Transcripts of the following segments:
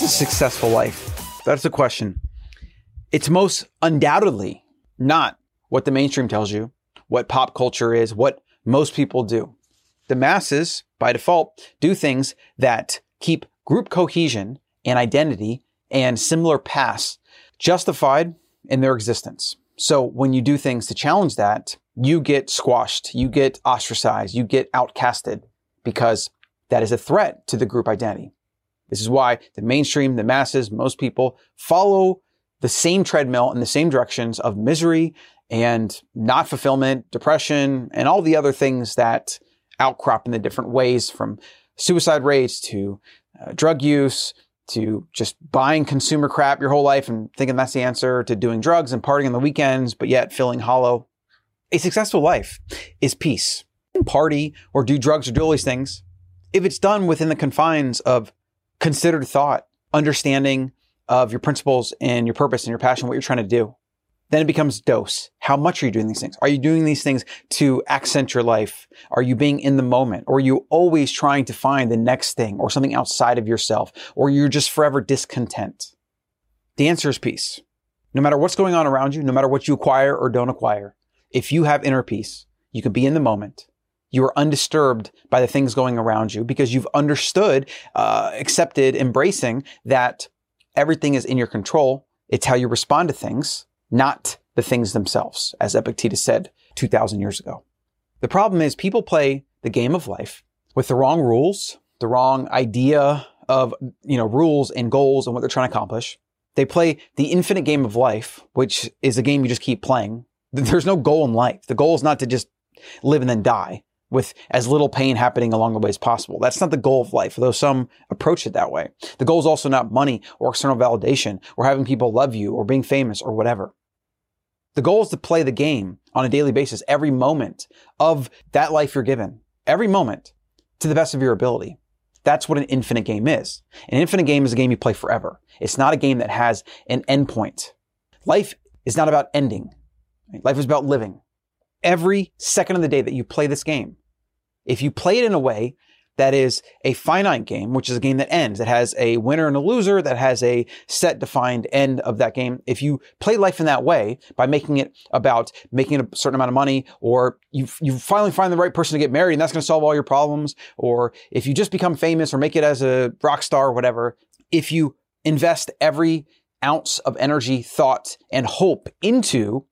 What's a successful life? That's the question. It's most undoubtedly not what the mainstream tells you, what pop culture is, what most people do. The masses, by default, do things that keep group cohesion and identity and similar pasts justified in their existence. So when you do things to challenge that, you get squashed, you get ostracized, you get outcasted because that is a threat to the group identity. This is why the mainstream, the masses, most people follow the same treadmill in the same directions of misery and not fulfillment, depression, and all the other things that outcrop in the different ways, from suicide rates to drug use, to just buying consumer crap your whole life and thinking that's the answer, to doing drugs and partying on the weekends, but yet feeling hollow. A successful life is peace. You can party or do drugs or do all these things if it's done within the confines of considered thought, understanding of your principles and your purpose and your passion, what you're trying to do. Then it becomes dose. How much are you doing these things? Are you doing these things to accent your life? Are you being in the moment? Or are you always trying to find the next thing or something outside of yourself? Or you're just forever discontent? The answer is peace. No matter what's going on around you, no matter what you acquire or don't acquire, if you have inner peace, you can be in the moment. You are undisturbed by the things going around you because you've understood, accepted, embracing that everything is in your control. It's how you respond to things, not the things themselves, as Epictetus said 2,000 years ago. The problem is people play the game of life with the wrong rules, the wrong idea of, rules and goals and what they're trying to accomplish. They play the infinite game of life, which is a game you just keep playing. There's no goal in life. The goal is not to just live and then die with as little pain happening along the way as possible. That's not the goal of life, though some approach it that way. The goal is also not money or external validation or having people love you or being famous or whatever. The goal is to play the game on a daily basis, every moment of that life you're given, every moment to the best of your ability. That's what an infinite game is. An infinite game is a game you play forever. It's not a game that has an endpoint. Life is not about ending. Life is about living. Every second of the day that you play this game, if you play it in a way that is a finite game, which is a game that ends, that has a winner and a loser, that has a set defined end of that game, if you play life in that way by making it about making a certain amount of money, or you finally find the right person to get married and that's going to solve all your problems, or if you just become famous or make it as a rock star or whatever, if you invest every ounce of energy, thought, and hope into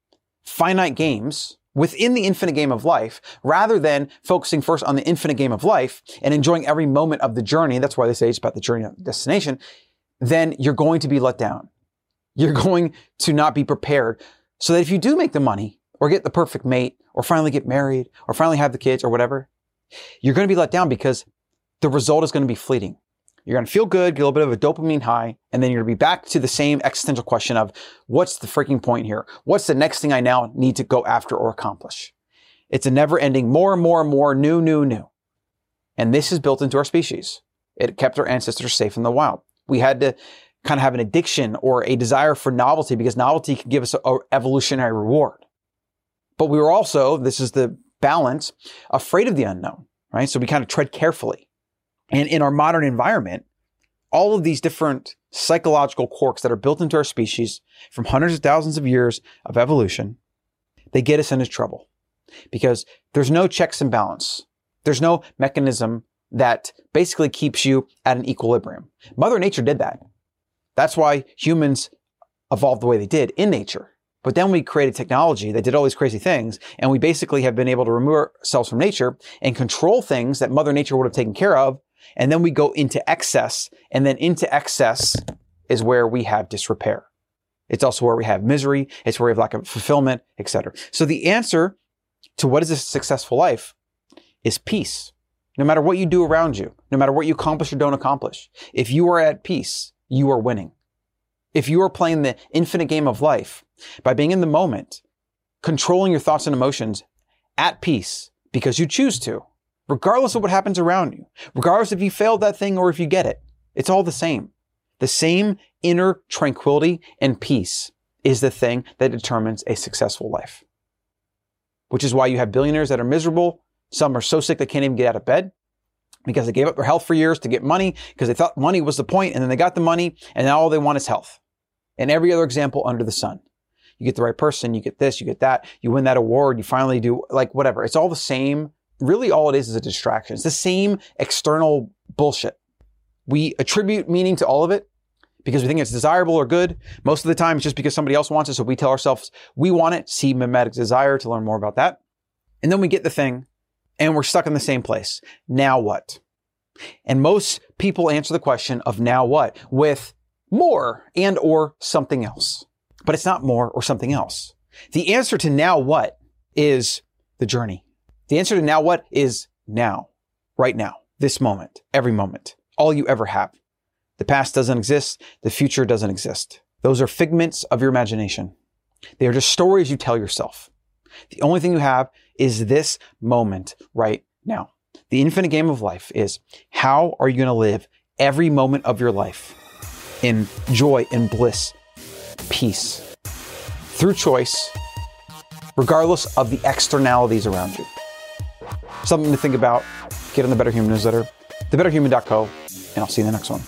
finite games within the infinite game of life, rather than focusing first on the infinite game of life and enjoying every moment of the journey, that's why they say it's about the journey, not the destination, then you're going to be let down. You're going to not be prepared so that if you do make the money or get the perfect mate or finally get married or finally have the kids or whatever, you're going to be let down because the result is going to be fleeting. You're going to feel good, get a little bit of a dopamine high, and then you're going to be back to the same existential question of what's the freaking point here? What's the next thing I now need to go after or accomplish? It's a never ending more and more and more, new. And this is built into our species. It kept our ancestors safe in the wild. We had to kind of have an addiction or a desire for novelty because novelty could give us an evolutionary reward. But we were also, this is the balance, afraid of the unknown, right? So we kind of tread carefully. And in our modern environment, all of these different psychological quirks that are built into our species from hundreds of thousands of years of evolution, they get us into trouble because there's no checks and balance. There's no mechanism that basically keeps you at an equilibrium. Mother Nature did that. That's why humans evolved the way they did in nature. But then we created technology that did all these crazy things, and we basically have been able to remove ourselves from nature and control things that Mother Nature would have taken care of. And then we go into excess, and then into excess is where we have disrepair. It's also where we have misery. It's where we have lack of fulfillment, etc. So the answer to what is a successful life is peace. No matter what you do around you, no matter what you accomplish or don't accomplish, if you are at peace, you are winning. If you are playing the infinite game of life by being in the moment, controlling your thoughts and emotions at peace because you choose to, regardless of what happens around you, regardless if you failed that thing or if you get it, it's all the same. The same inner tranquility and peace is the thing that determines a successful life. Which is why you have billionaires that are miserable. Some are so sick they can't even get out of bed. because they gave up their health for years to get money because they thought money was the point, and then they got the money, and now all they want is health. And every other example under the sun. You get the right person, you get this, you get that, you win that award, you finally do, like, whatever. It's all the same. Really, all it is a distraction. It's the same external bullshit. We attribute meaning to all of it because we think it's desirable or good. Most of the time, it's just because somebody else wants it, so we tell ourselves we want it. See Mimetic Desire to learn more about that. And then we get the thing, and we're stuck in the same place. Now what? And most people answer the question of now what with more and or something else. But it's not more or something else. The answer to now what is the journey. The answer to now what is now, right now, this moment, every moment, all you ever have. The past doesn't exist. The future doesn't exist. Those are figments of your imagination. They are just stories you tell yourself. The only thing you have is this moment right now. The infinite game of life is how are you going to live every moment of your life in joy and bliss, peace, through choice, regardless of the externalities around you. Something to think about. Get on the Better Human Newsletter, thebetterhuman.co, and I'll see you in the next one.